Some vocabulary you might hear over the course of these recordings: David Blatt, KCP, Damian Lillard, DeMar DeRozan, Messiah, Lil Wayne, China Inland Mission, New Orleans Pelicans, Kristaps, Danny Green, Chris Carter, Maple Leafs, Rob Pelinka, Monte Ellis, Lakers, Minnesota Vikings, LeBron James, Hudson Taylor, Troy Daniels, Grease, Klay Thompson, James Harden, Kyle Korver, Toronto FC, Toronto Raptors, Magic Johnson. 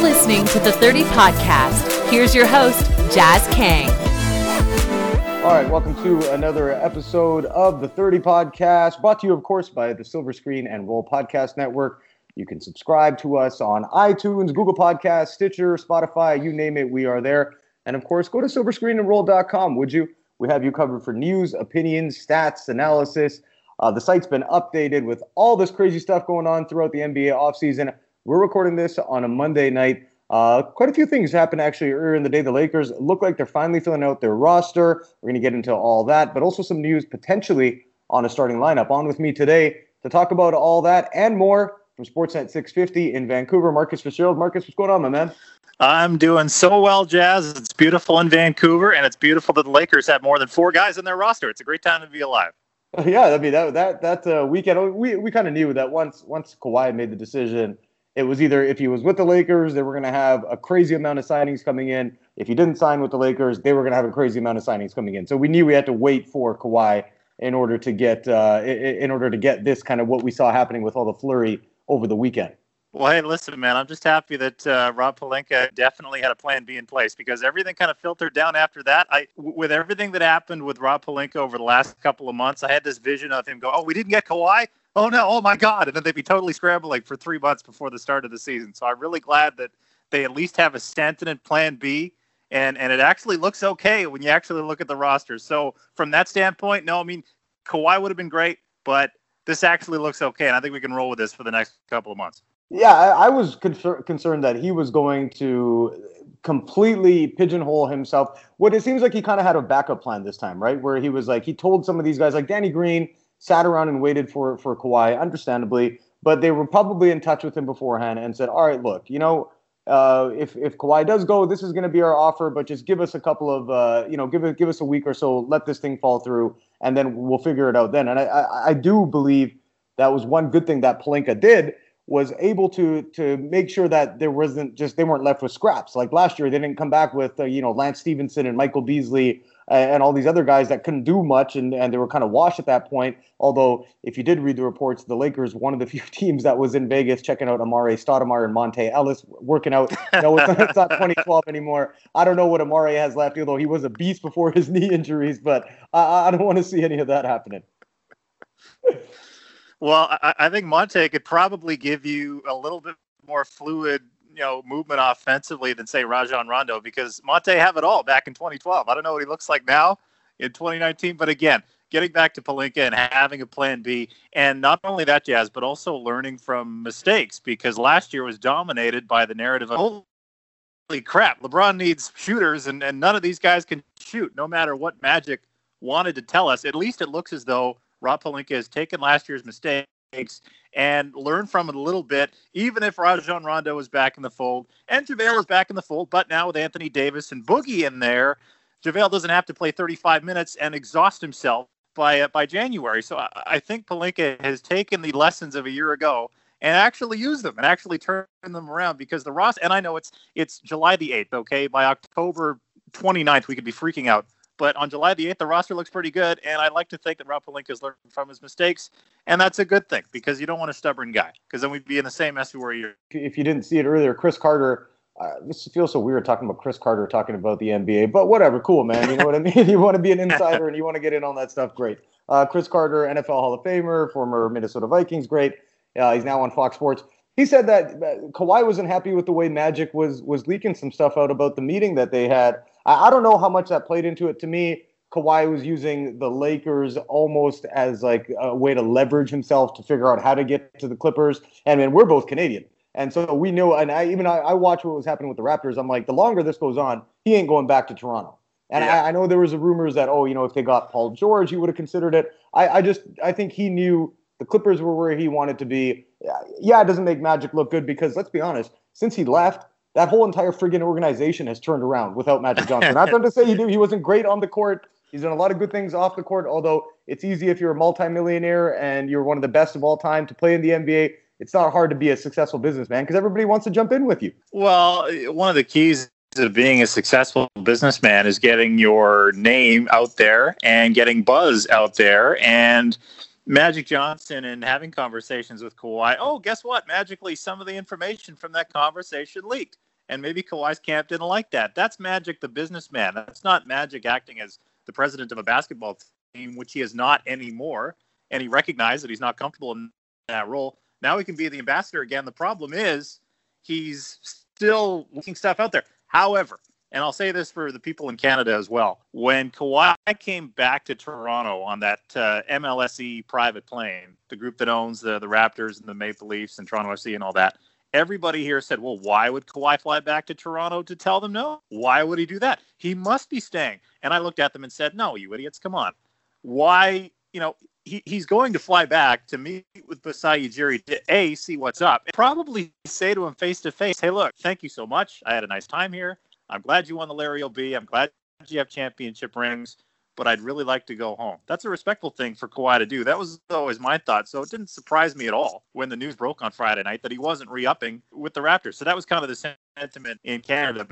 You're listening to The 30 Podcast. Here's your host, Jazz Kang. All right, welcome to another episode of The 30 Podcast, brought to you, of course, by the Silver Screen and Roll Podcast Network. You can subscribe to us on iTunes, Google Podcasts, Stitcher, Spotify, you name it, we are there. And, of course, go to silverscreenandroll.com, would you? We have you covered for news, opinions, stats, analysis. The site's been updated with all this crazy stuff going on throughout the NBA offseason. We're recording this on a Monday night. Quite a few things happened actually earlier in the day. The Lakers look like they're finally filling out their roster. We're going to get into all that, but also some news potentially on a starting lineup. On with me today to talk about all that and more from Sportsnet 650 in Vancouver, Marcus Fitzgerald. Marcus, what's going on, my man? I'm doing so well, Jazz. It's beautiful in Vancouver, and it's beautiful that the Lakers have more than four guys in their roster. It's a great time to be alive. Yeah, I mean, that weekend, we kind of knew that once Kawhi made the decision, it was either if he was with the Lakers, they were going to have a crazy amount of signings coming in. If he didn't sign with the Lakers, they were going to have a crazy amount of signings coming in. So we knew we had to wait for Kawhi in order to get this kind of what we saw happening with all the flurry over the weekend. Well, hey, listen, man, I'm just happy that Rob Pelinka definitely had a plan B in place, because everything kind of filtered down after that. With everything that happened with Rob Pelinka over the last couple of months, I had this vision of him go, oh, we didn't get Kawhi? Oh, no, oh, my God. And then they'd be totally scrambling for 3 months before the start of the season. So I'm really glad that they at least have a sentient plan B, and it actually looks okay when you actually look at the roster. So from that standpoint, no, I mean, Kawhi would have been great, but this actually looks okay, and I think we can roll with this for the next couple of months. Yeah, I was concerned that he was going to completely pigeonhole himself. What it seems like he kind of had a backup plan this time, right? Where he was like, he told some of these guys, like Danny Green, sat around and waited for Kawhi, understandably, but they were probably in touch with him beforehand and said, all right, look, you know, if Kawhi does go, this is going to be our offer, but just give us a couple of, give us a week or so, let this thing fall through, and then we'll figure it out then. And I do believe that was one good thing that Pelinka did, was able to make sure that there wasn't just, they weren't left with scraps. Like last year, they didn't come back with, Lance Stevenson and Michael Beasley and all these other guys that couldn't do much, and they were kind of washed at that point. Although, if you did read the reports, the Lakers, one of the few teams that was in Vegas checking out Amare Stoudemire and Monte Ellis, working out. No, it's not 2012 anymore. I don't know what Amare has left, although he was a beast before his knee injuries, but I don't want to see any of that happening. Well, I think Monte could probably give you a little bit more fluid, movement offensively than, say, Rajon Rondo, because Monte had it all back in 2012. I don't know what he looks like now in 2019, but again, getting back to Pelinka and having a plan B, and not only that, Jazz, but also learning from mistakes, because last year was dominated by the narrative of, holy crap, LeBron needs shooters, and none of these guys can shoot, no matter what Magic wanted to tell us. At least it looks as though Rob Pelinka has taken last year's mistakes and learned from it a little bit, even if Rajon Rondo is back in the fold. And JaVale is back in the fold, but now with Anthony Davis and Boogie in there, JaVale doesn't have to play 35 minutes and exhaust himself by January. So I think Pelinka has taken the lessons of a year ago and actually used them and actually turned them around, because the roster, and I know it's July the 8th, okay? By October 29th, we could be freaking out. But on July the 8th, the roster looks pretty good, and I like to think that Rob Pelinka has learned from his mistakes, and that's a good thing, because you don't want a stubborn guy, because then we'd be in the same mess we were a year. If you didn't see it earlier, Chris Carter, this feels so weird talking about Chris Carter talking about the NBA, but whatever, cool, man, you know what I mean? You want to be an insider and you want to get in on that stuff, great. Chris Carter, NFL Hall of Famer, former Minnesota Vikings, great. He's now on Fox Sports. He said that Kawhi wasn't happy with the way Magic was leaking some stuff out about the meeting that they had. I don't know how much that played into it. To me, Kawhi was using the Lakers almost as like a way to leverage himself to figure out how to get to the Clippers. And we're both Canadian. And so we knew, and I watched what was happening with the Raptors. I'm like, the longer this goes on, he ain't going back to Toronto. And yeah. I know there was rumors that, if they got Paul George, he would have considered it. I think he knew the Clippers were where he wanted to be. Yeah, it doesn't make Magic look good, because let's be honest, since he left, that whole entire friggin' organization has turned around without Magic Johnson. Not to say he wasn't great on the court. He's done a lot of good things off the court, although it's easy if you're a multimillionaire and you're one of the best of all time to play in the NBA. It's not hard to be a successful businessman, because everybody wants to jump in with you. Well, one of the keys of being a successful businessman is getting your name out there and getting buzz out there. And Magic Johnson and having conversations with Kawhi. Oh, guess what? Magically, some of the information from that conversation leaked. and maybe Kawhi's camp didn't like that. That's Magic the businessman. That's not Magic acting as the president of a basketball team, which he is not anymore, and he recognized that he's not comfortable in that role. Now he can be the ambassador again. The problem is he's still leaking stuff out there. However, and I'll say this for the people in Canada as well, when Kawhi came back to Toronto on that MLSE private plane, the group that owns the Raptors and the Maple Leafs and Toronto FC and all that, everybody here said, well, why would Kawhi fly back to Toronto to tell them no? Why would he do that? He must be staying. And I looked at them and said, no, you idiots, come on. Why, you know, he's going to fly back to meet with Masai Ujiri to, A, see what's up, and probably say to him face-to-face, hey, look, thank you so much. I had a nice time here. I'm glad you won the Larry O'B. I'm glad you have championship rings, but I'd really like to go home. That's a respectful thing for Kawhi to do. That was always my thought. So it didn't surprise me at all when the news broke on Friday night that he wasn't re-upping with the Raptors. So that was kind of the sentiment in Canada.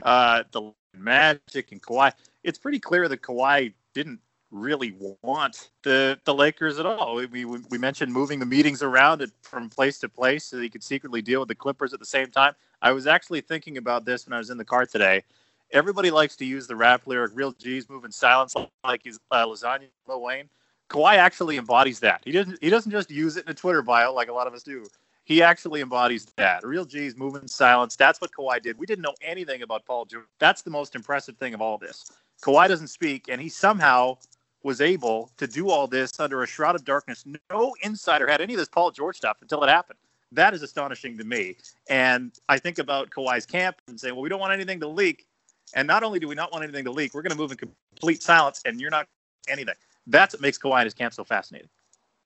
The Magic and Kawhi. It's pretty clear that Kawhi didn't really want the Lakers at all. We mentioned moving the meetings around from place to place so that he could secretly deal with the Clippers at the same time. I was actually thinking about this when I was in the car today. Everybody likes to use the rap lyric, real G's move in silence like he's lasagna, Lil Wayne. Kawhi actually embodies that. He doesn't just use it in a Twitter bio like a lot of us do. He actually embodies that. Real G's move in silence. That's what Kawhi did. We didn't know anything about Paul George. That's the most impressive thing of all this. Kawhi doesn't speak, and he somehow was able to do all this under a shroud of darkness. No insider had any of this Paul George stuff until it happened. That is astonishing to me. And I think about Kawhi's camp and say, well, we don't want anything to leak. And not only do we not want anything to leak, we're going to move in complete silence, and you're not anything. That's what makes Kawhi and his camp so fascinating.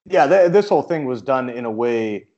Yeah, this whole thing was done in a way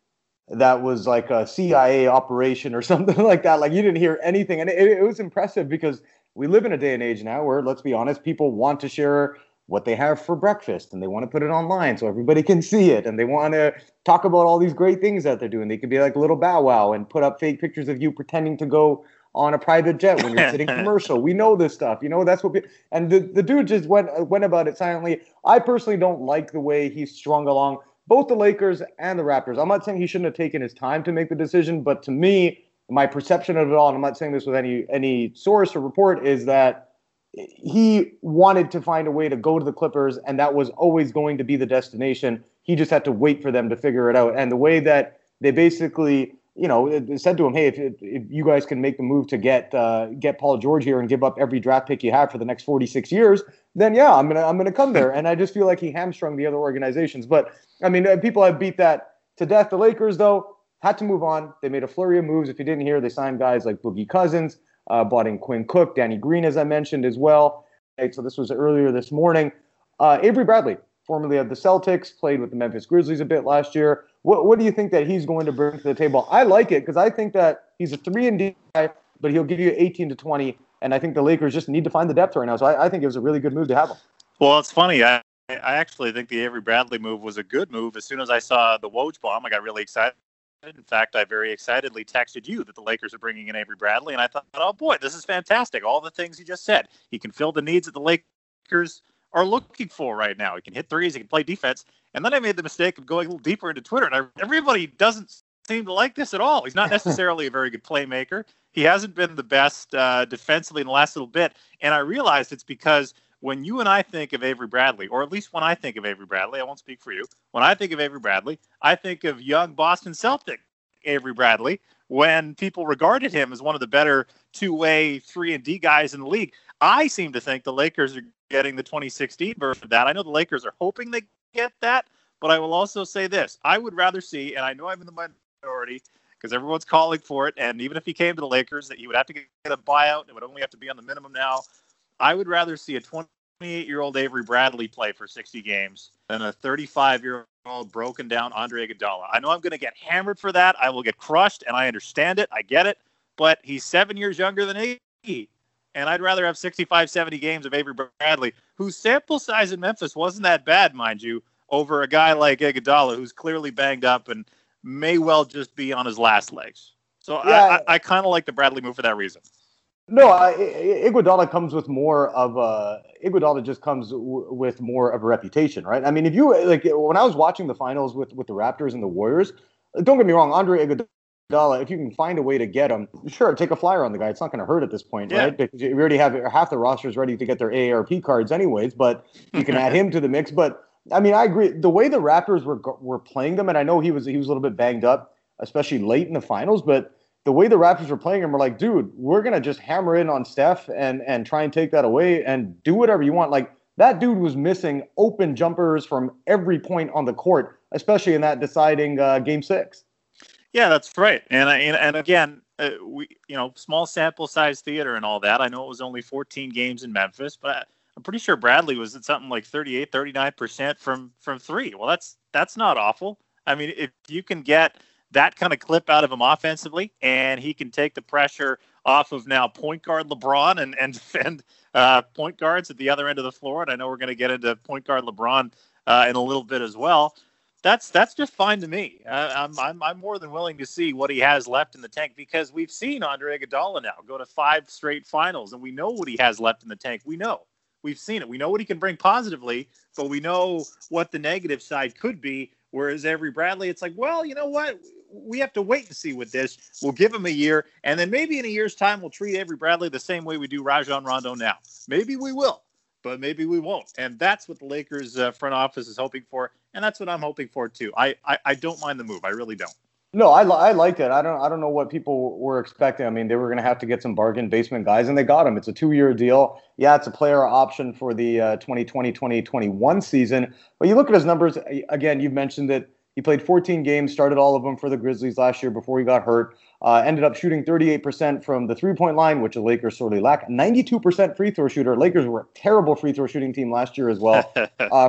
that was like a CIA operation or something like that. Like, you didn't hear anything. And it was impressive because we live in a day and age now where, let's be honest, people want to share what they have for breakfast, and they want to put it online so everybody can see it, and they want to talk about all these great things that they're doing. They could be like Little Bow Wow and put up fake pictures of you pretending to go on a private jet when you're sitting commercial. We know this stuff. You know, that's what people, and the dude just went about it silently. I personally don't like the way he strung along both the Lakers and the Raptors. I'm not saying he shouldn't have taken his time to make the decision, but to me, my perception of it all, and I'm not saying this with any source or report, is that he wanted to find a way to go to the Clippers, and that was always going to be the destination. He just had to wait for them to figure it out. And the way that they basically, you know, said to him, hey, if you guys can make the move to get Paul George here and give up every draft pick you have for the next 46 years, then yeah, I'm gonna come there. And I just feel like he hamstrung the other organizations. But I mean, people have beat that to death. The Lakers, though, had to move on. They made a flurry of moves. If you didn't hear, they signed guys like Boogie Cousins, bought in Quinn Cook, Danny Green, as I mentioned as well. So this was earlier this morning. Avery Bradley, formerly of the Celtics, played with the Memphis Grizzlies a bit last year. What do you think that he's going to bring to the table? I like it because I think that he's a 3-and-D guy, but he'll give you 18 to 20, and I think the Lakers just need to find the depth right now. So I think it was a really good move to have him. Well, it's funny. I actually think the Avery Bradley move was a good move. As soon as I saw the Woj bomb, I got really excited. In fact, I very excitedly texted you that the Lakers are bringing in Avery Bradley, and I thought, oh, boy, this is fantastic. All the things you just said. He can fill the needs that the Lakers are looking for right now. He can hit threes. He can play defense. And then I made the mistake of going a little deeper into Twitter, and everybody doesn't seem to like this at all. He's not necessarily a very good playmaker. He hasn't been the best defensively in the last little bit. And I realized it's because when you and I think of Avery Bradley, or at least when I think of Avery Bradley, I won't speak for you. When I think of Avery Bradley, I think of young Boston Celtic Avery Bradley when people regarded him as one of the better two-way 3-and-D guys in the league. I seem to think the Lakers are getting the 2016 version of that. I know the Lakers are hoping they get that, but I will also say this. I would rather see, and I know I'm in the minority because everyone's calling for it, and even if he came to the Lakers, that he would have to get a buyout and it would only have to be on the minimum now. I would rather see a 28-year-old Avery Bradley play for 60 games than a 35-year-old broken down Andre Iguodala. I know I'm going to get hammered for that. I will get crushed, and I understand it. I get it, but he's 7 years younger than he. And I'd rather have 65, 70 games of Avery Bradley, whose sample size in Memphis wasn't that bad, mind you, over a guy like Iguodala, who's clearly banged up and may well just be on his last legs. So yeah. I kind of like the Bradley move for that reason. No, Iguodala comes with more of a – Iguodala just comes with more of a reputation, right? I mean, if you – like when I was watching the finals with the Raptors and the Warriors, don't get me wrong, Andre Iguodala Iguodala, if you can find a way to get him, sure, take a flyer on the guy. It's not going to hurt at this point, right? Because you already have half the rosters ready to get their AARP cards anyways, but you can add him to the mix. But, I mean, I agree. The way the Raptors were playing them, and I know he was a little bit banged up, especially late in the finals, but the way the Raptors were playing him, we're like, dude, we're going to just hammer in on Steph and try and take that away and do whatever you want. Like, that dude was missing open jumpers from every point on the court, especially in that deciding game six. Yeah, that's right. And again, we, you know, small sample size theater and all that. I know it was only 14 games in Memphis, but I'm pretty sure Bradley was at something like 38, 39% from three. Well, that's not awful. I mean, if you can get that kind of clip out of him offensively and he can take the pressure off of now point guard LeBron and defend point guards at the other end of the floor. And I know we're going to get into point guard LeBron in a little bit as well. That's just fine to me. I'm more than willing to see what he has left in the tank, because we've seen Andre Iguodala now go to 5 straight finals, and we know what he has left in the tank. We know. We've seen it. We know what he can bring positively, but we know what the negative side could be, whereas Avery Bradley, it's like, well, you know what? We have to wait and see with this. We'll give him a year, and then maybe in a year's time we'll treat Avery Bradley the same way we do Rajon Rondo now. Maybe we will. But maybe we won't. And that's what the Lakers front office is hoping for. And that's what I'm hoping for, too. I don't mind the move. I really don't. No, I liked it. I don't know what people were expecting. I mean, they were going to have to get some bargain basement guys, and they got them. It's a 2-year deal. Yeah, it's a player option for the 2020-2021 season. But you look at his numbers. Again, you've mentioned that he played 14 games, started all of them for the Grizzlies last year before he got hurt. Ended up shooting 38% from the three-point line, which the Lakers sorely lack. 92% free throw shooter. Lakers were a terrible free throw shooting team last year as well.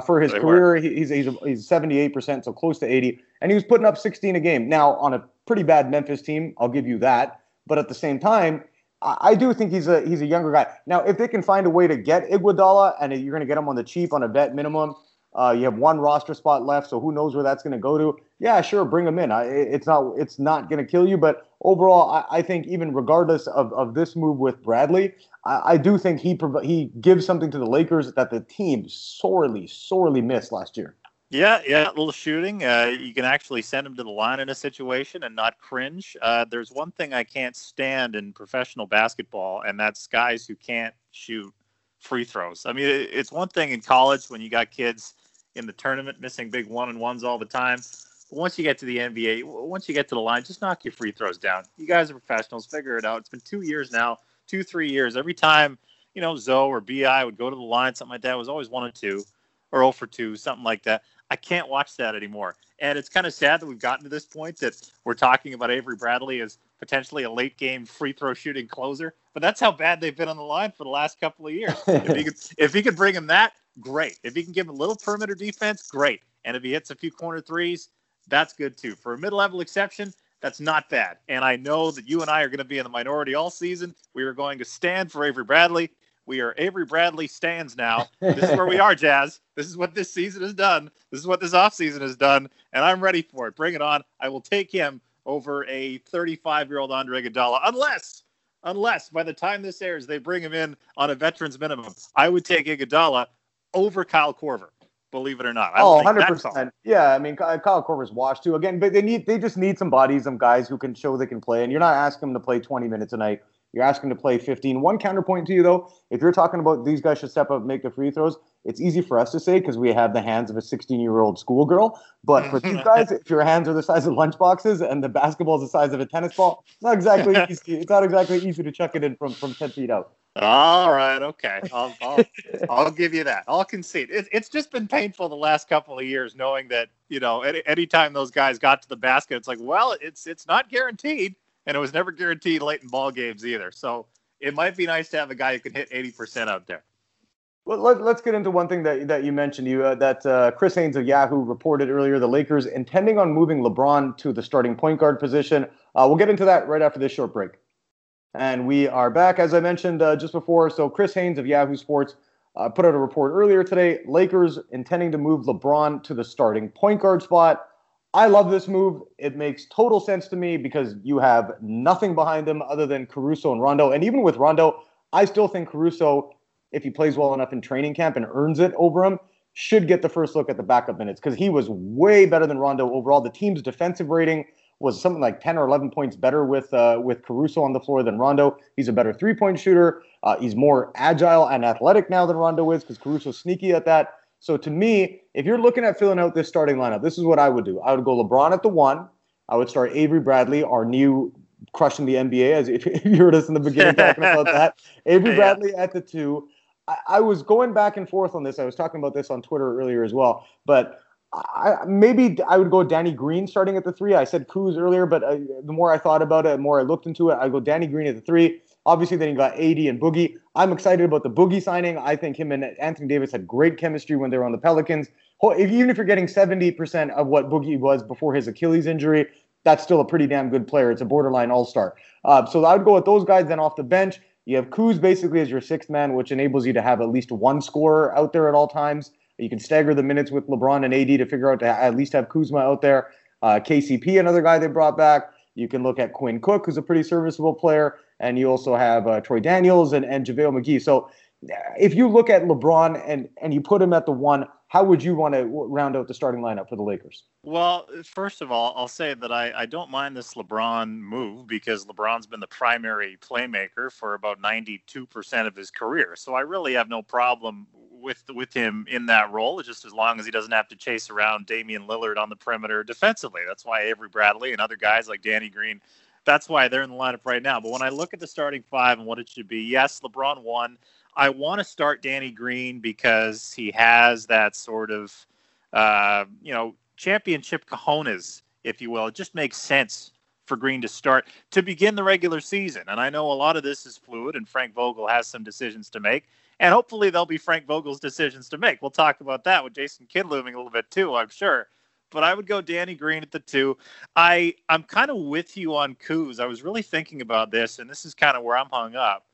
For his career, he's 78%, so close to 80. And he was putting up 16 a game. Now, on a pretty bad Memphis team, I'll give you that. But at the same time, I do think he's a younger guy. Now, if they can find a way to get Iguodala, and you're going to get him on the cheap, on a vet minimum, you have one roster spot left, so who knows where that's going to go to. Yeah, sure, bring him in. It's not going to kill you, but overall, I think even regardless of this move with Bradley, I do think he gives something to the Lakers that the team sorely, sorely missed last year. Yeah, a little shooting. You can actually send him to the line in a situation and not cringe. There's one thing I can't stand in professional basketball, and that's guys who can't shoot free throws. I mean, it's one thing in college when you got kids in the tournament missing big one-on-ones all the time. But once you get to the NBA, once you get to the line, just knock your free throws down. You guys are professionals. Figure it out. It's been 2 years now, 2-3 years. Every time, you know, Zoe or B.I. would go to the line, something like that, it was always 1 or 2 or 0 for 2, something like that. I can't watch that anymore. And it's kind of sad that we've gotten to this point that we're talking about Avery Bradley as potentially a late-game free-throw shooting closer. But that's how bad they've been on the line for the last couple of years. If he could bring him that, great. If he can give him a little perimeter defense, great. And if he hits a few corner threes, that's good too. For a mid-level exception, that's not bad. And I know that you and I are going to be in the minority all season. We are going to stand for Avery Bradley. We are Avery Bradley stands now. This is where we are, Jazz. This is what this season has done. This is what this offseason has done. And I'm ready for it. Bring it on. I will take him over a 35-year-old Andre Iguodala, unless by the time this airs, they bring him in on a veteran's minimum. I would take Iguodala over Kyle Korver, believe it or not. 100%. Yeah, I mean, Kyle Korver's washed too. Again, but they just need some bodies, some guys who can show they can play. And you're not asking them to play 20 minutes a night. You're asking them to play 15. One counterpoint to you, though, if you're talking about these guys should step up and make the free throws, it's easy for us to say because we have the hands of a 16-year-old schoolgirl. But for these guys, if your hands are the size of lunchboxes and the basketball is the size of a tennis ball, it's not exactly easy. It's not exactly easy to chuck it in from 10 feet out. All right, okay. I'll give you that. I'll concede. It's just been painful the last couple of years knowing that, you know, any time those guys got to the basket, it's like, well, it's not guaranteed, and it was never guaranteed late in ball games either. So it might be nice to have a guy who can hit 80% out there. Well, let's get into one thing that you mentioned. Chris Haynes of Yahoo reported earlier the Lakers intending on moving LeBron to the starting point guard position. We'll get into that right after this short break. And we are back, as I mentioned just before. So Chris Haynes of Yahoo Sports put out a report earlier today. Lakers intending to move LeBron to the starting point guard spot. I love this move. It makes total sense to me because you have nothing behind them other than Caruso and Rondo. And even with Rondo, I still think Caruso, if he plays well enough in training camp and earns it over him, should get the first look at the backup minutes because he was way better than Rondo overall. The team's defensive rating was something like 10 or 11 points better with Caruso on the floor than Rondo. He's a better three-point shooter. He's more agile and athletic now than Rondo is because Caruso's sneaky at that. So to me, if you're looking at filling out this starting lineup, this is what I would do. I would go LeBron at the one. I would start Avery Bradley, our new crushing the NBA, as you heard us in the beginning talking about that. Avery Bradley at the two. I was going back and forth on this. I was talking about this on Twitter earlier as well. But maybe I would go Danny Green starting at the three. I said Kuz earlier, but the more I thought about it, the more I looked into it, I go Danny Green at the three. Obviously, then you got AD and Boogie. I'm excited about the Boogie signing. I think him and Anthony Davis had great chemistry when they were on the Pelicans. Even if you're getting 70% of what Boogie was before his Achilles injury, that's still a pretty damn good player. It's a borderline all-star. So I would go with those guys. Then off the bench, you have Kuz basically as your sixth man, which enables you to have at least one scorer out there at all times. You can stagger the minutes with LeBron and AD to figure out to at least have Kuzma out there. KCP, another guy they brought back. You can look at Quinn Cook, who's a pretty serviceable player. And you also have Troy Daniels and JaVale McGee. So if you look at LeBron and you put him at the one, how would you want to round out the starting lineup for the Lakers? Well, first of all, I'll say that I don't mind this LeBron move because LeBron's been the primary playmaker for about 92% of his career. So I really have no problem with him in that role, just as long as he doesn't have to chase around Damian Lillard on the perimeter defensively. That's why Avery Bradley and other guys like Danny Green, that's why they're in the lineup right now. But when I look at the starting five and what it should be, yes, LeBron won. I want to start Danny Green because he has that sort of, championship cojones, if you will. It just makes sense for Green to start to begin the regular season. And I know a lot of this is fluid, and Frank Vogel has some decisions to make. And hopefully they'll be Frank Vogel's decisions to make. We'll talk about that with Jason Kidd looming a little bit too, I'm sure. But I would go Danny Green at the two. I'm kind of with you on Kuz. I was really thinking about this, and this is kind of where I'm hung up.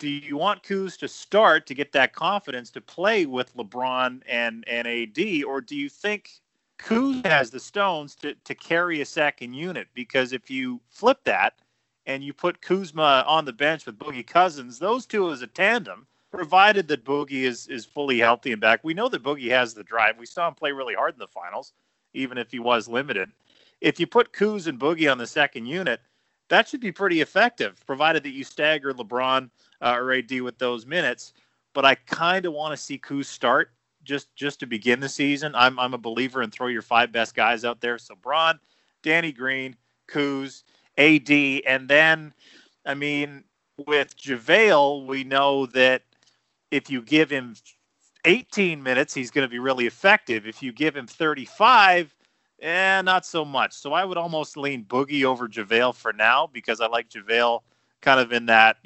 Do you want Kuz to start to get that confidence to play with LeBron and AD, or do you think Kuz has the stones to carry a second unit? Because if you flip that and you put Kuzma on the bench with Boogie Cousins, those two as a tandem, provided that Boogie is fully healthy and back. We know that Boogie has the drive. We saw him play really hard in the finals, even if he was limited. If you put Kuz and Boogie on the second unit, that should be pretty effective, provided that you stagger LeBron or AD with those minutes. But I kind of want to see Kuz start just to begin the season. I'm a believer in throw your five best guys out there. So Bron, Danny Green, Kuz, AD. And then, I mean, with JaVale, we know that if you give him 18 minutes, he's going to be really effective. If you give him 35, not so much. So I would almost lean Boogie over JaVale for now because I like JaVale kind of in that,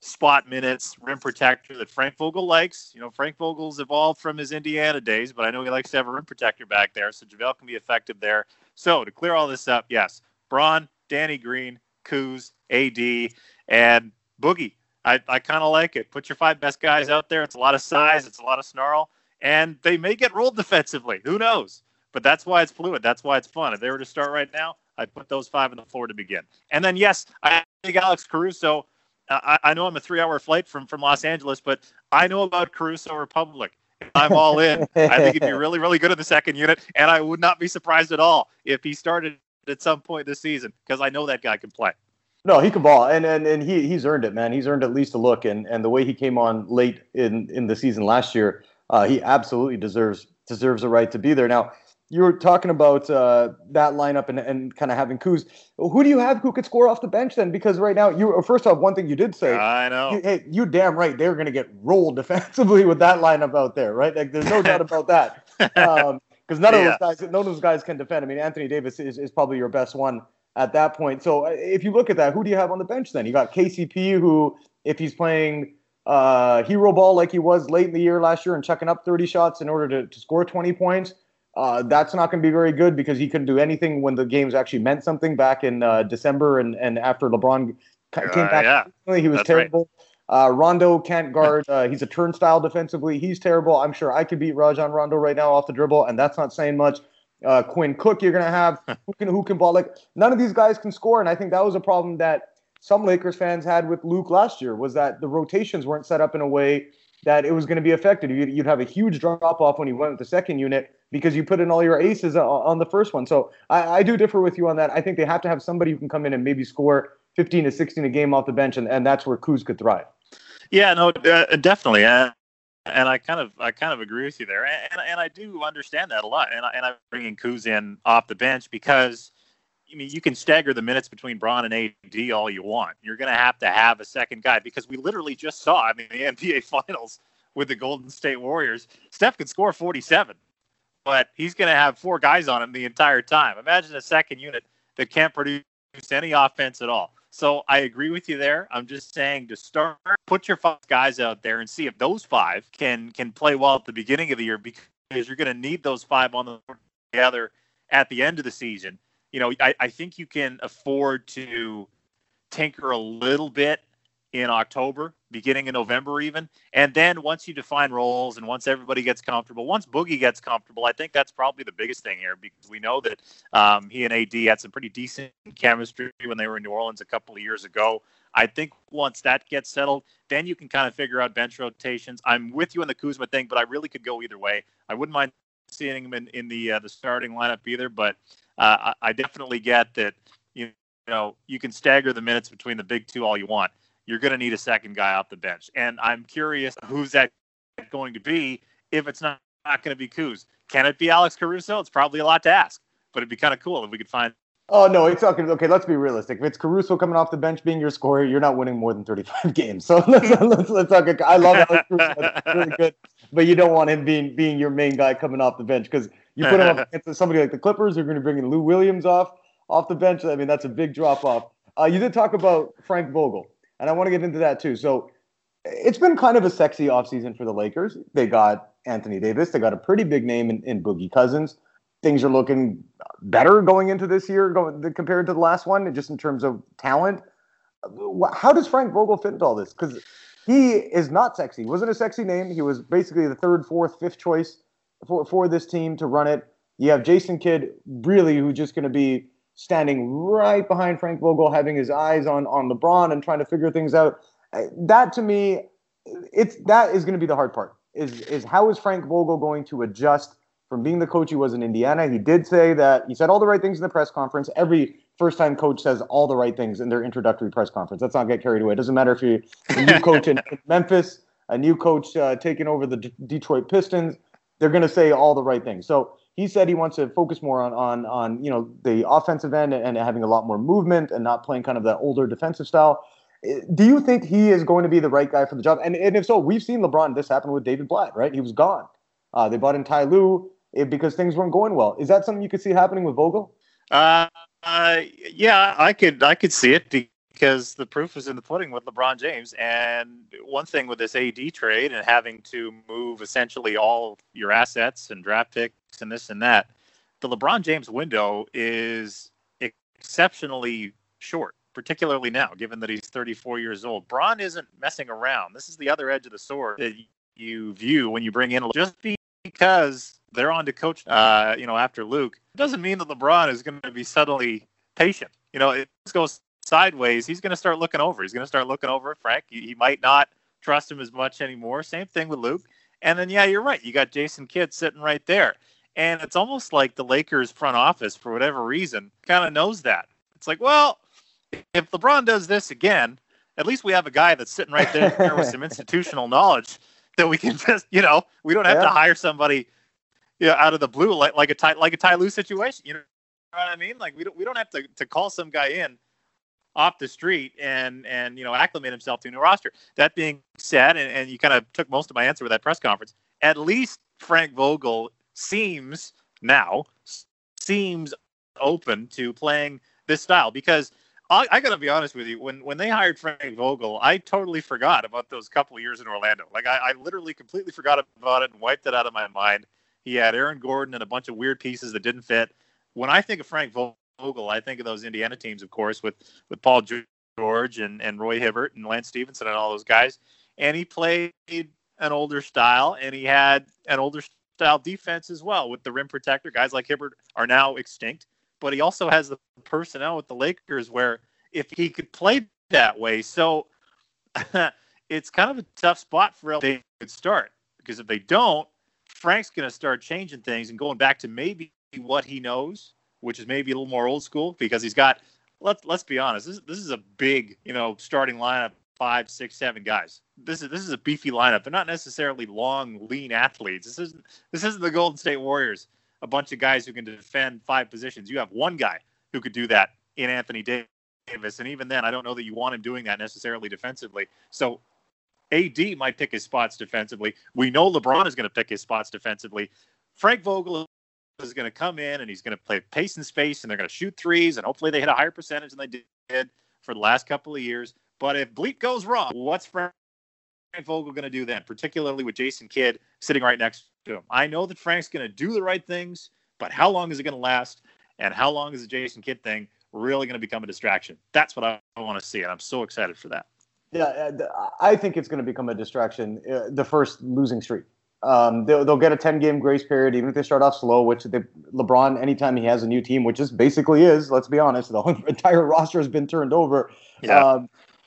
spot minutes, rim protector that Frank Vogel likes. Frank Vogel's evolved from his Indiana days, but I know he likes to have a rim protector back there, so JaVale can be effective there. So to clear all this up, yes, Bron, Danny Green, Kuz, AD, and Boogie. I kind of like it. Put your five best guys out there. It's a lot of size. It's a lot of snarl. And they may get rolled defensively. Who knows? But that's why it's fluid. That's why it's fun. If they were to start right now, I'd put those five on the floor to begin. And then, yes, I think Alex Caruso, I know I'm a 3-hour flight from Los Angeles, but I know about Caruso Republic. I'm all in. I think he'd be really, really good in the second unit, and I would not be surprised at all if he started at some point this season because I know that guy can play. No, he can ball, and he's earned it, man. He's earned at least a look, and the way he came on late in the season last year, he absolutely deserves a right to be there. Now, you were talking about that lineup and kind of having Kuz. Who do you have who could score off the bench then? Because right now, first off, one thing you did say, I know. You damn right, they're going to get rolled defensively with that lineup out there, right? Like, there's no doubt about that. Because none of those guys can defend. I mean, Anthony Davis is probably your best one at that point. So if you look at that, who do you have on the bench then? You got KCP, who, if he's playing hero ball like he was late in the year last year and chucking up 30 shots in order to score 20 points, that's not going to be very good because he couldn't do anything when the games actually meant something back in December and after LeBron came back. Yeah. He was that's terrible. Right. Rondo can't guard. He's a turnstile defensively. He's terrible. I'm sure I could beat Rajon Rondo right now off the dribble, and that's not saying much. Quinn Cook, you're going to have who can ball. Like, none of these guys can score, and I think that was a problem that some Lakers fans had with Luke last year was that the rotations weren't set up in a way that it was going to be effective. You'd have a huge drop-off when he went with the second unit. because you put in all your aces on the first one. So I do differ with you on that. I think they have to have somebody who can come in and maybe score 15 to 16 a game off the bench, and that's where Kuz could thrive. Yeah, no, definitely. And I kind of agree with you there. And I do understand that a lot. And I'm bringing Kuz in off the bench because, I mean, you can stagger the minutes between Bron and AD all you want. You're going to have a second guy because we literally just saw, I mean, the NBA Finals with the Golden State Warriors. Steph could score 47, but he's going to have four guys on him the entire time. Imagine a second unit that can't produce any offense at all. So I agree with you there. I'm just saying to start, put your five guys out there and see if those five can play well at the beginning of the year, because you're going to need those five on the board together at the end of the season. You know, I think you can afford to tinker a little bit in October, beginning of November even. And then once you define roles and once everybody gets comfortable, once Boogie gets comfortable, I think that's probably the biggest thing here, because we know that he and AD had some pretty decent chemistry when they were in New Orleans a couple of years ago. I think once that gets settled, then you can kind of figure out bench rotations. I'm with you on the Kuzma thing, but I really could go either way. I wouldn't mind seeing him in the starting lineup either, but... I definitely get that, you know, you can stagger the minutes between the big two all you want. You're going to need a second guy off the bench. And I'm curious who's that going to be if it's not going to be Kuz. Can it be Alex Caruso? It's probably a lot to ask, but it'd be kind of cool if we could find. Oh, no, it's not going to be. Okay, let's be realistic. If it's Caruso coming off the bench being your scorer, you're not winning more than 35 games. So let's not get. I love Alex Caruso. It's really good. But you don't want him being your main guy coming off the bench, because you put him up against somebody like the Clippers, you're going to bring in Lou Williams off the bench. I mean, that's a big drop-off. You did talk about Frank Vogel, and I want to get into that too. So it's been kind of a sexy offseason for the Lakers. They got Anthony Davis. They got a pretty big name in Boogie Cousins. Things are looking better going into this year compared to the last one, just in terms of talent. How does Frank Vogel fit into all this? Because he is not sexy. He wasn't a sexy name. He was basically the third, fourth, fifth choice for this team to run it. You have Jason Kidd, really, who's just going to be standing right behind Frank Vogel, having his eyes on LeBron and trying to figure things out. That, to me, that is going to be the hard part, is how is Frank Vogel going to adjust from being the coach he was in Indiana? He did say that he said all the right things in the press conference. Every first-time coach says all the right things in their introductory press conference. Let's not get carried away. It doesn't matter if you're a new coach in Memphis, a new coach taking over the Detroit Pistons. They're going to say all the right things. So he said he wants to focus more on you know, the offensive end and having a lot more movement and not playing kind of that older defensive style. Do you think he is going to be the right guy for the job? And if so, we've seen LeBron. This happened with David Blatt, right? He was gone. They brought in Ty Lue because things weren't going well. Is that something you could see happening with Vogel? Yeah, I could see it because the proof is in the pudding with LeBron James. And one thing with this AD trade and having to move essentially all your assets and draft picks and this and that, the LeBron James window is exceptionally short, particularly now, given that he's 34 years old. Bron isn't messing around. This is the other edge of the sword that you view when you bring in just because they're on to coach, you know, after Luke. It doesn't mean that LeBron is going to be suddenly patient. You know, it goes sideways. He's going to start looking over. He's going to start looking over at Frank. He might not trust him as much anymore. Same thing with Luke. And then, yeah, you're right. You got Jason Kidd sitting right there. And it's almost like the Lakers front office, for whatever reason, kind of knows that. It's like, well, if LeBron does this again, at least we have a guy that's sitting right there with some institutional knowledge that we can just, you know, we don't have to hire somebody, you know, out of the blue like a Ty Lue situation. You know what I mean? Like we don't have to call some guy in off the street and you know, acclimate himself to a new roster. That being said, and you kind of took most of my answer with that press conference, at least Frank Vogel seems open to playing this style, because I got to be honest with you, when they hired Frank Vogel, I totally forgot about those couple of years in Orlando. Like I literally completely forgot about it and wiped it out of my mind. He had Aaron Gordon and a bunch of weird pieces that didn't fit. When I think of Frank Vogel, I think of those Indiana teams, of course, with Paul George and Roy Hibbert and Lance Stevenson and all those guys. And he played an older style, and he had an older style defense as well with the rim protector. Guys like Hibbert are now extinct. But he also has the personnel with the Lakers where if he could play that way. So it's kind of a tough spot for LA to start, because if they don't, Frank's going to start changing things and going back to maybe what he knows, which is maybe a little more old school, because he's got, let's be honest, this is a big, starting lineup, 5, 6, 7 guys. This is a beefy lineup. They're not necessarily long, lean athletes. This isn't the Golden State Warriors, a bunch of guys who can defend 5 positions. You have one guy who could do that in Anthony Davis, and even then, I don't know that you want him doing that necessarily defensively. So AD might pick his spots defensively. We know LeBron is going to pick his spots defensively. Frank Vogel is going to come in, and he's going to play pace and space, and they're going to shoot threes, and hopefully they hit a higher percentage than they did for the last couple of years. But if bleep goes wrong, what's Frank Vogel going to do then, particularly with Jason Kidd sitting right next to him? I know that Frank's going to do the right things, but how long is it going to last, and how long is the Jason Kidd thing really going to become a distraction? That's what I want to see, and I'm so excited for that. Yeah, I think it's going to become a distraction, the first losing streak. They'll get a 10-game grace period, even if they start off slow, which LeBron, anytime he has a new team, which is basically is, let's be honest, the whole entire roster has been turned over. Yeah.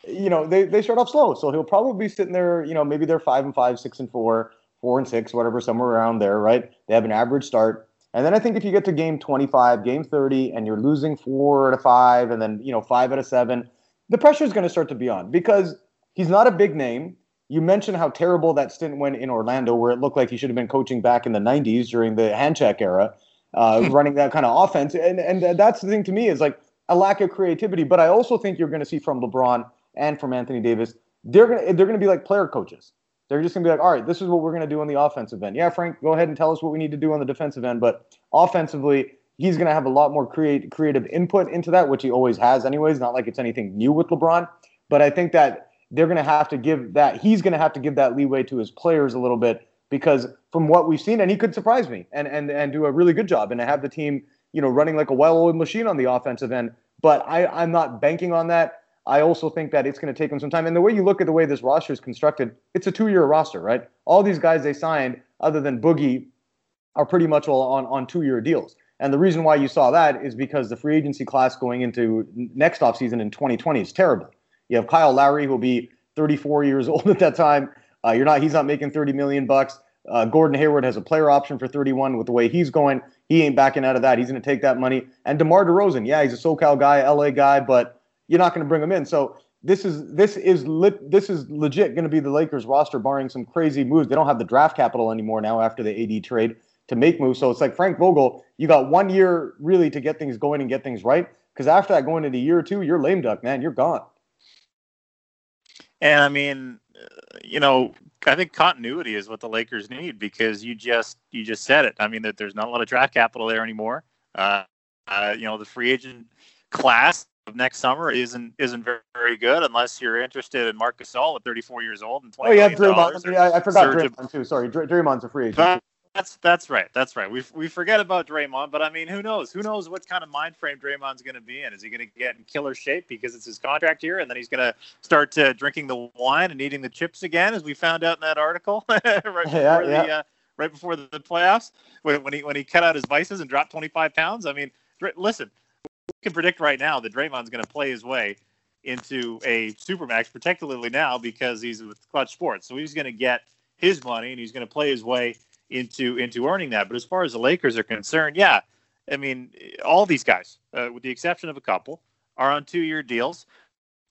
They start off slow, so he'll probably be sitting there, maybe they're 5-5, 6-4, 4-6, whatever, somewhere around there, right? They have an average start. And then I think if you get to game 25, game 30, and you're losing 4 out of 5, and then, 5 out of 7, the pressure is going to start to be on, because he's not a big name. You mentioned how terrible that stint went in Orlando, where it looked like he should have been coaching back in the 90s during the handcheck era, running that kind of offense. And that's the thing to me, is like a lack of creativity. But I also think you're going to see from LeBron and from Anthony Davis, they're going to be like player coaches. They're just going to be like, all right, this is what we're going to do on the offensive end. Yeah, Frank, go ahead and tell us what we need to do on the defensive end. But offensively, he's going to have a lot more creative input into that, which he always has anyways. Not like it's anything new with LeBron. But I think that he's going to have to give that leeway to his players a little bit, because from what we've seen, and he could surprise me and do a really good job and have the team, running like a well-oiled machine on the offensive end. But I'm not banking on that. I also think that it's going to take him some time. And the way you look at the way this roster is constructed, it's a 2-year roster, right? All these guys they signed, other than Boogie, are pretty much all on 2-year deals. And the reason why you saw that is because the free agency class going into next offseason in 2020 is terrible. You have Kyle Lowry, who will be 34 years old at that time. He's not making $30 million. Gordon Hayward has a player option for 31 with the way he's going. He ain't backing out of that. He's going to take that money. And DeMar DeRozan, yeah, he's a SoCal guy, LA guy, but you're not going to bring him in. So this is legit going to be the Lakers roster, barring some crazy moves. They don't have the draft capital anymore now after the AD trade to make moves. So it's like Frank Vogel, you got 1 year really to get things going and get things right. Because after that, going into year 2, you're lame duck, man. You're gone. And I mean, I think continuity is what the Lakers need, because you just said it. I mean, that there's not a lot of draft capital there anymore. The free agent class of next summer isn't very good, unless you're interested in Marc Gasol at 34 years old and $20 million. Draymond. I forgot Draymond too. Sorry, Draymond's a free agent. That's right. We forget about Draymond, but I mean, who knows? Who knows what kind of mind frame Draymond's going to be in? Is he going to get in killer shape because it's his contract year, and then he's going to start drinking the wine and eating the chips again, as we found out in that article right before the playoffs, when he cut out his vices and dropped 25 pounds? I mean, listen, we can predict right now that Draymond's going to play his way into a Supermax, particularly now because he's with Clutch Sports, so he's going to get his money and he's going to play his way into earning that. But as far as the Lakers are concerned, yeah, I mean, all these guys, with the exception of a couple, are on 2-year deals.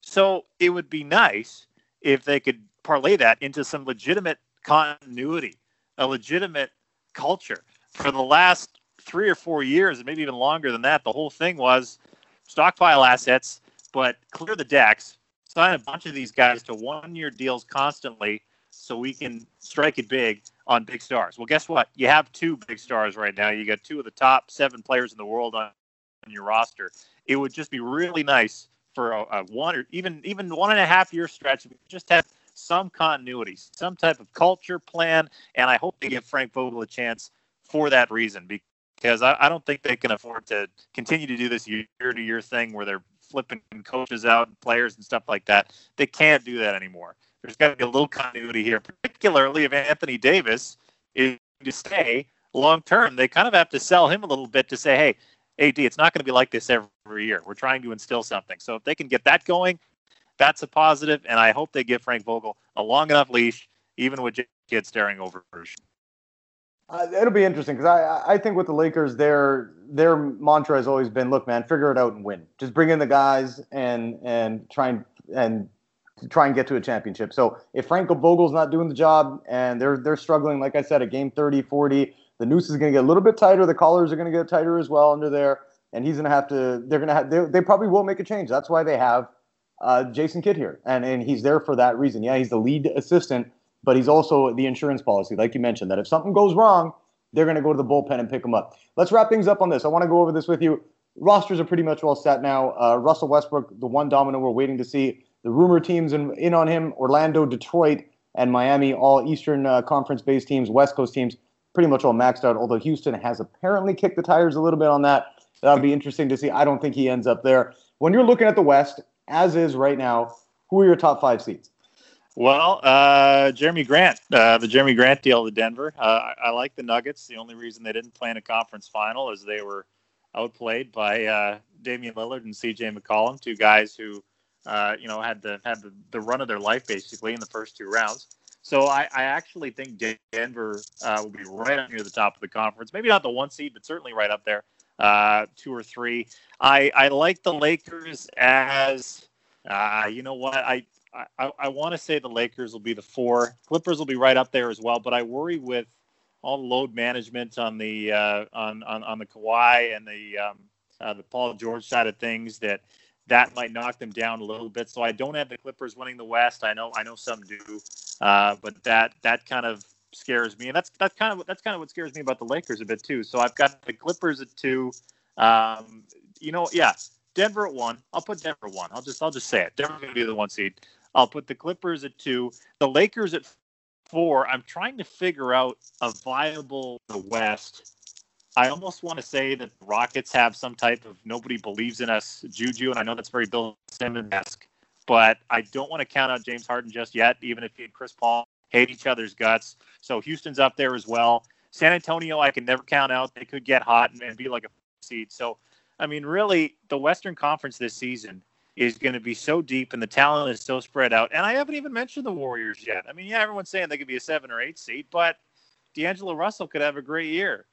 So it would be nice if they could parlay that into some legitimate continuity, a legitimate culture. For the last 3 or 4 years, and maybe even longer than that, the whole thing was stockpile assets, but clear the decks, sign a bunch of these guys to 1-year deals constantly so we can strike it big on big stars. Well, guess what? You have 2 big stars right now. You got 2 of the top 7 players in the world on your roster. It would just be really nice for a 1 or even 1.5-year stretch if we just have some continuity, some type of culture plan, and I hope they give Frank Vogel a chance for that reason, because I don't think they can afford to continue to do this year-to-year thing where they're flipping coaches out and players and stuff like that. They can't do that anymore. There's got to be a little continuity here, particularly if Anthony Davis is to stay long-term. They kind of have to sell him a little bit to say, hey, AD, it's not going to be like this every year. We're trying to instill something. So if they can get that going, that's a positive, and I hope they give Frank Vogel a long enough leash, even with Jason Kidd staring over. It'll be interesting because I think with the Lakers, their mantra has always been, look, man, figure it out and win. Just bring in the guys and try and get to a championship. So if Frank Vogel's not doing the job and they're struggling, like I said, at game 30, 40, the noose is going to get a little bit tighter. The collars are going to get tighter as well under there. And he's going to have to – they probably will make a change. That's why they have Jason Kidd here. And he's there for that reason. Yeah, he's the lead assistant, but he's also the insurance policy, like you mentioned, that if something goes wrong, they're going to go to the bullpen and pick him up. Let's wrap things up on this. I want to go over this with you. Rosters are pretty much all set now. Russell Westbrook, the one domino we're waiting to see. The rumor teams in on him, Orlando, Detroit, and Miami, all Eastern Conference-based teams, West Coast teams, pretty much all maxed out, although Houston has apparently kicked the tires a little bit on that. That'll be interesting to see. I don't think he ends up there. When you're looking at the West, as is right now, who are your top five seeds? Well, Jeremy Grant, the Jeremy Grant deal to Denver. I like the Nuggets. The only reason they didn't play in a conference final is they were outplayed by Damian Lillard and C.J. McCollum, two guys who had the run of their life basically in the first two rounds. So I actually think Denver will be right up near the top of the conference. Maybe not the one seed, but certainly right up there. Two or three. I like the Lakers as I want to say the Lakers will be the four. Clippers will be right up there as well, but I worry with all the load management on the on the Kawhi and the Paul George side of things that might knock them down a little bit. So I don't have the Clippers winning the West. I know some do, but that kind of scares me, and that's kind of what scares me about the Lakers a bit too. So I've got the Clippers at two. Denver at one. I'll put Denver at one. I'll just say it. Denver's gonna be the one seed. I'll put the Clippers at two. The Lakers at four. I'm trying to figure out a viable the West. I almost want to say that the Rockets have some type of nobody believes in us juju, and I know that's very Bill Simmons-esque, but I don't want to count out James Harden just yet, even if he and Chris Paul hate each other's guts. So Houston's up there as well. San Antonio, I can never count out. They could get hot and be like a seed. So, I mean, really, the Western Conference this season is going to be so deep, and the talent is so spread out. And I haven't even mentioned the Warriors yet. I mean, yeah, everyone's saying they could be a 7 or 8 seed, but D'Angelo Russell could have a great year.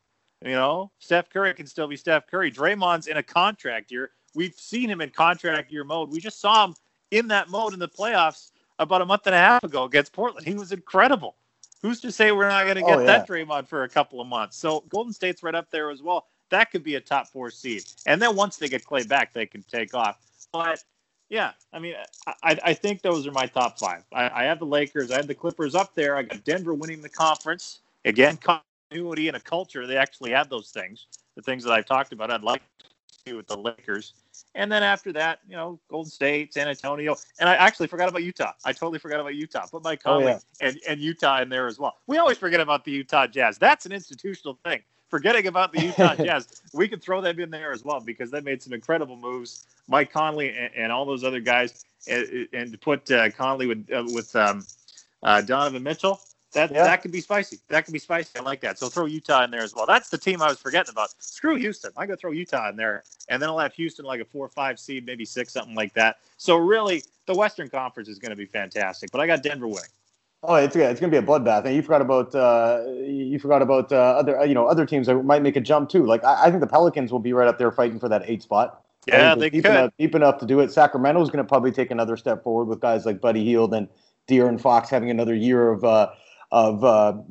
You know, Steph Curry can still be Steph Curry. Draymond's in a contract year. We've seen him in contract year mode. We just saw him in that mode in the playoffs about a month and a half ago against Portland. He was incredible. Who's to say we're not going to get that Draymond for a couple of months? So Golden State's right up there as well. That could be a top 4 seed. And then once they get Clay back, they can take off. But, yeah, I mean, I think those are my top 5. I have the Lakers. I have the Clippers up there. I got Denver winning the conference. Again, continuity and a culture. They actually have those things, the things that I've talked about. I'd like to see with the Lakers. And then after that, you know, Golden State, San Antonio. And I actually forgot about Utah. I totally forgot about Utah. Put my colleague and Utah in there as well. We always forget about the Utah Jazz. That's an institutional thing. Forgetting about the Utah Jazz. We could throw them in there as well because they made some incredible moves. Mike Conley and all those other guys. And to put Conley with Donovan Mitchell. That could be spicy. That could be spicy. I like that. So throw Utah in there as well. That's the team I was forgetting about. Screw Houston. I'm going to throw Utah in there. And then I'll have Houston like a 4 or 5 seed, maybe 6, something like that. So really, the Western Conference is going to be fantastic. But I got Denver winning. Oh, it's going to be a bloodbath. And you forgot about other teams that might make a jump too. Like I think the Pelicans will be right up there fighting for that 8 spot. Yeah, they could. Deep enough to do it. Sacramento's going to probably take another step forward with guys like Buddy Hield and De'Aaron Fox having another year of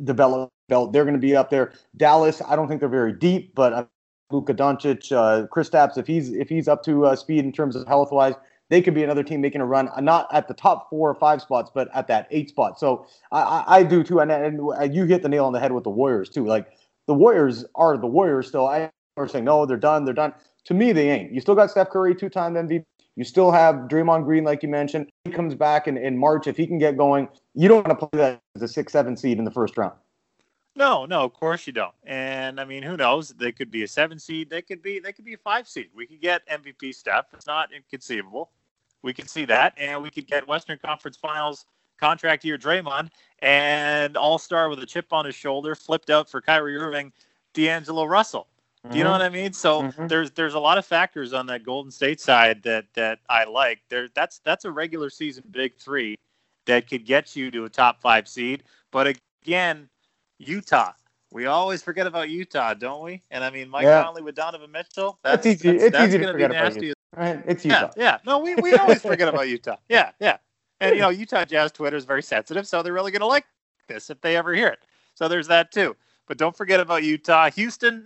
development. They're going to be up there. Dallas, I don't think they're very deep, but Luka Doncic, Kristaps, if he's up to speed in terms of health-wise, they could be another team making a run, not at the top 4 or 5 spots, but at that 8 spot. So I do too, and you hit the nail on the head with the Warriors too. Like the Warriors are the Warriors still. I are saying no, they're done. To me, they ain't. You still got Steph Curry, 2-time MVP. You still have Draymond Green, like you mentioned. He comes back in March. If he can get going, you don't want to play that as a 6-7 seed in the first round. No, of course you don't. And, I mean, who knows? They could be a 7 seed. They could be a 5 seed. We could get MVP Steph. It's not inconceivable. We could see that. And we could get Western Conference Finals contract year Draymond and all-star with a chip on his shoulder, flipped out for Kyrie Irving, D'Angelo Russell. Do you know what I mean? So there's a lot of factors on that Golden State side that I like. That's a regular season big 3 that could get you to a top 5 seed. But again, Utah, We always forget about Utah, don't we? And I mean, Mike Conley with Donovan Mitchell. That's easy to forget about Utah. Right? It's Utah. Yeah. No, we always forget about Utah. Yeah. And, you know, Utah Jazz Twitter is very sensitive, so they're really going to like this if they ever hear it. So there's that, too. But don't forget about Utah. Houston,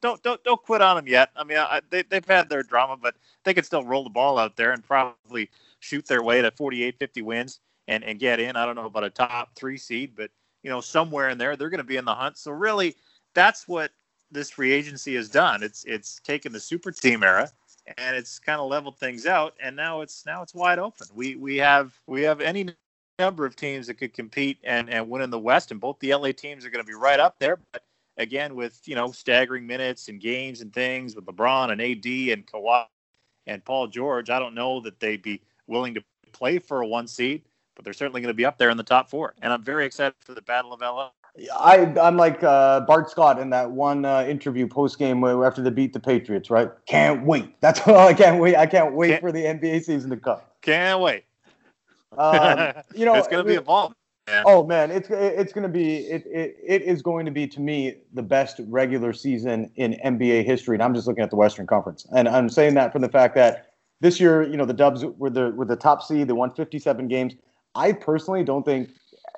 don't quit on them yet. I mean, they've had their drama, but they could still roll the ball out there and probably shoot their way to 48-50 wins and get in. I don't know about a top 3 seed, but, you know, somewhere in there, they're going to be in the hunt. So really, that's what this free agency has done. It's taken the super team era and it's kind of leveled things out. And now it's wide open. We have any number of teams that could compete and win in the West, and both the LA teams are going to be right up there. But again, with, you know, staggering minutes and games and things with LeBron and AD and Kawhi and Paul George, I don't know that they'd be willing to play for a 1 seed. But they're certainly going to be up there in the top 4. And I'm very excited for the Battle of LA. I'm like Bart Scott in that one interview post-game after they beat the Patriots, right? Can't wait. That's all. I can't wait. I can't wait for the NBA season to come. Can't wait. You know, it's going to be a ball. Man. Oh, man. It's going to be it is going to be, to me, the best regular season in NBA history. And I'm just looking at the Western Conference. And I'm saying that from the fact that this year, you know, the Dubs were the top seed. They won 57 games. I personally don't think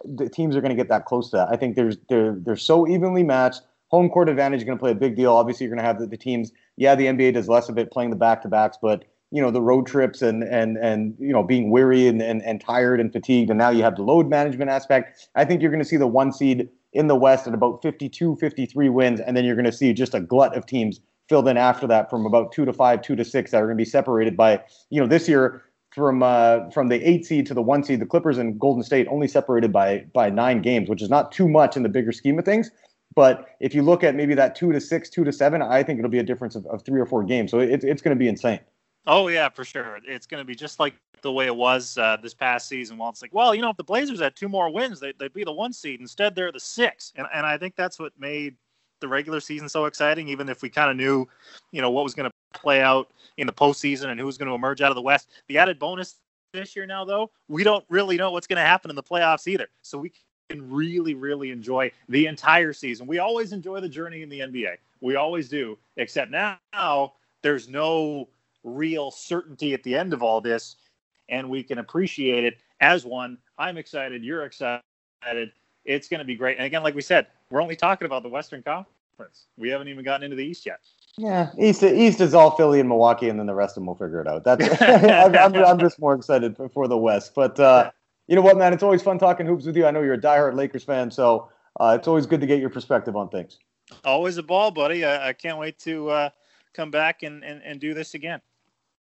the teams are going to get that close to that. I think they're so evenly matched. Home court advantage is going to play a big deal. Obviously, you're going to have the teams. Yeah, the NBA does less of it playing the back-to-backs, but, you know, the road trips and you know, being weary and tired and fatigued, and now you have the load management aspect. I think you're going to see the 1 seed in the West at about 52, 53 wins, and then you're going to see just a glut of teams filled in after that from about 2 to 5, 2 to 6 that are going to be separated by, you know, this year, from the 8 seed to the 1 seed, the Clippers and Golden State only separated by 9 games, which is not too much in the bigger scheme of things. But if you look at maybe that 2 to 6, 2 to 7, I think it'll be a difference of 3 or 4 games. So it's going to be insane. Oh, yeah, for sure. It's going to be just like the way it was this past season. Well, it's like, well, you know, if the Blazers had 2 more wins, they'd be the 1 seed. Instead, they're the 6. And I think that's what made the regular season so exciting, even if we kind of knew, you know, what was going to play out in the postseason and who's going to emerge out of the West. The added bonus this year now, though, we don't really know what's going to happen in the playoffs either. So we can really, really enjoy the entire season. We always enjoy the journey in the NBA. We always do, except now there's no real certainty at the end of all this, and we can appreciate it as one. I'm excited. You're excited. It's going to be great. And again, like we said, we're only talking about the Western Conference. We haven't even gotten into the East yet. Yeah, East is all Philly and Milwaukee, and then the rest of them will figure it out. That's I'm just more excited for the West. But you know what, man? It's always fun talking hoops with you. I know you're a diehard Lakers fan, so it's always good to get your perspective on things. Always a ball, buddy. I can't wait to come back and do this again.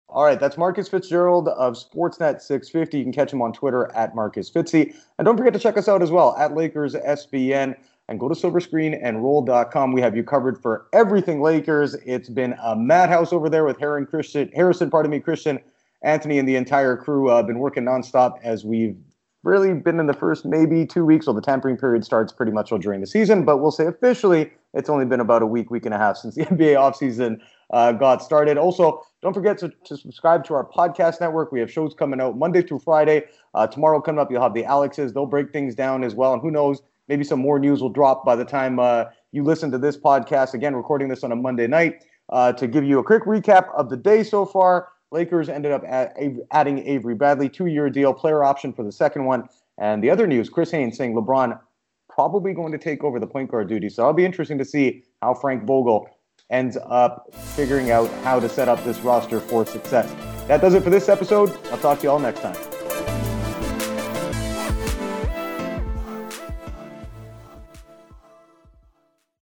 All right, that's Marcus Fitzgerald of Sportsnet 650. You can catch him on Twitter at MarcusFitzy. And don't forget to check us out as well at LakersSBN. And go to silverscreenandroll.com. We have you covered for everything Lakers. It's been a madhouse over there with Christian, Anthony, and the entire crew. Been working nonstop as we've really been in the first maybe 2 weeks. Well, the tampering period starts pretty much all during the season. But we'll say officially it's only been about a week and a half since the NBA offseason got started. Also, don't forget to subscribe to our podcast network. We have shows coming out Monday through Friday. Tomorrow coming up, you'll have the Alexes. They'll break things down as well. And who knows? Maybe some more news will drop by the time you listen to this podcast. Again, recording this on a Monday night to give you a quick recap of the day so far. Lakers ended up adding Avery Bradley, 2-year deal, player option for the second one. And the other news, Chris Haynes saying LeBron probably going to take over the point guard duty. So it'll be interesting to see how Frank Vogel ends up figuring out how to set up this roster for success. That does it for this episode. I'll talk to you all next time.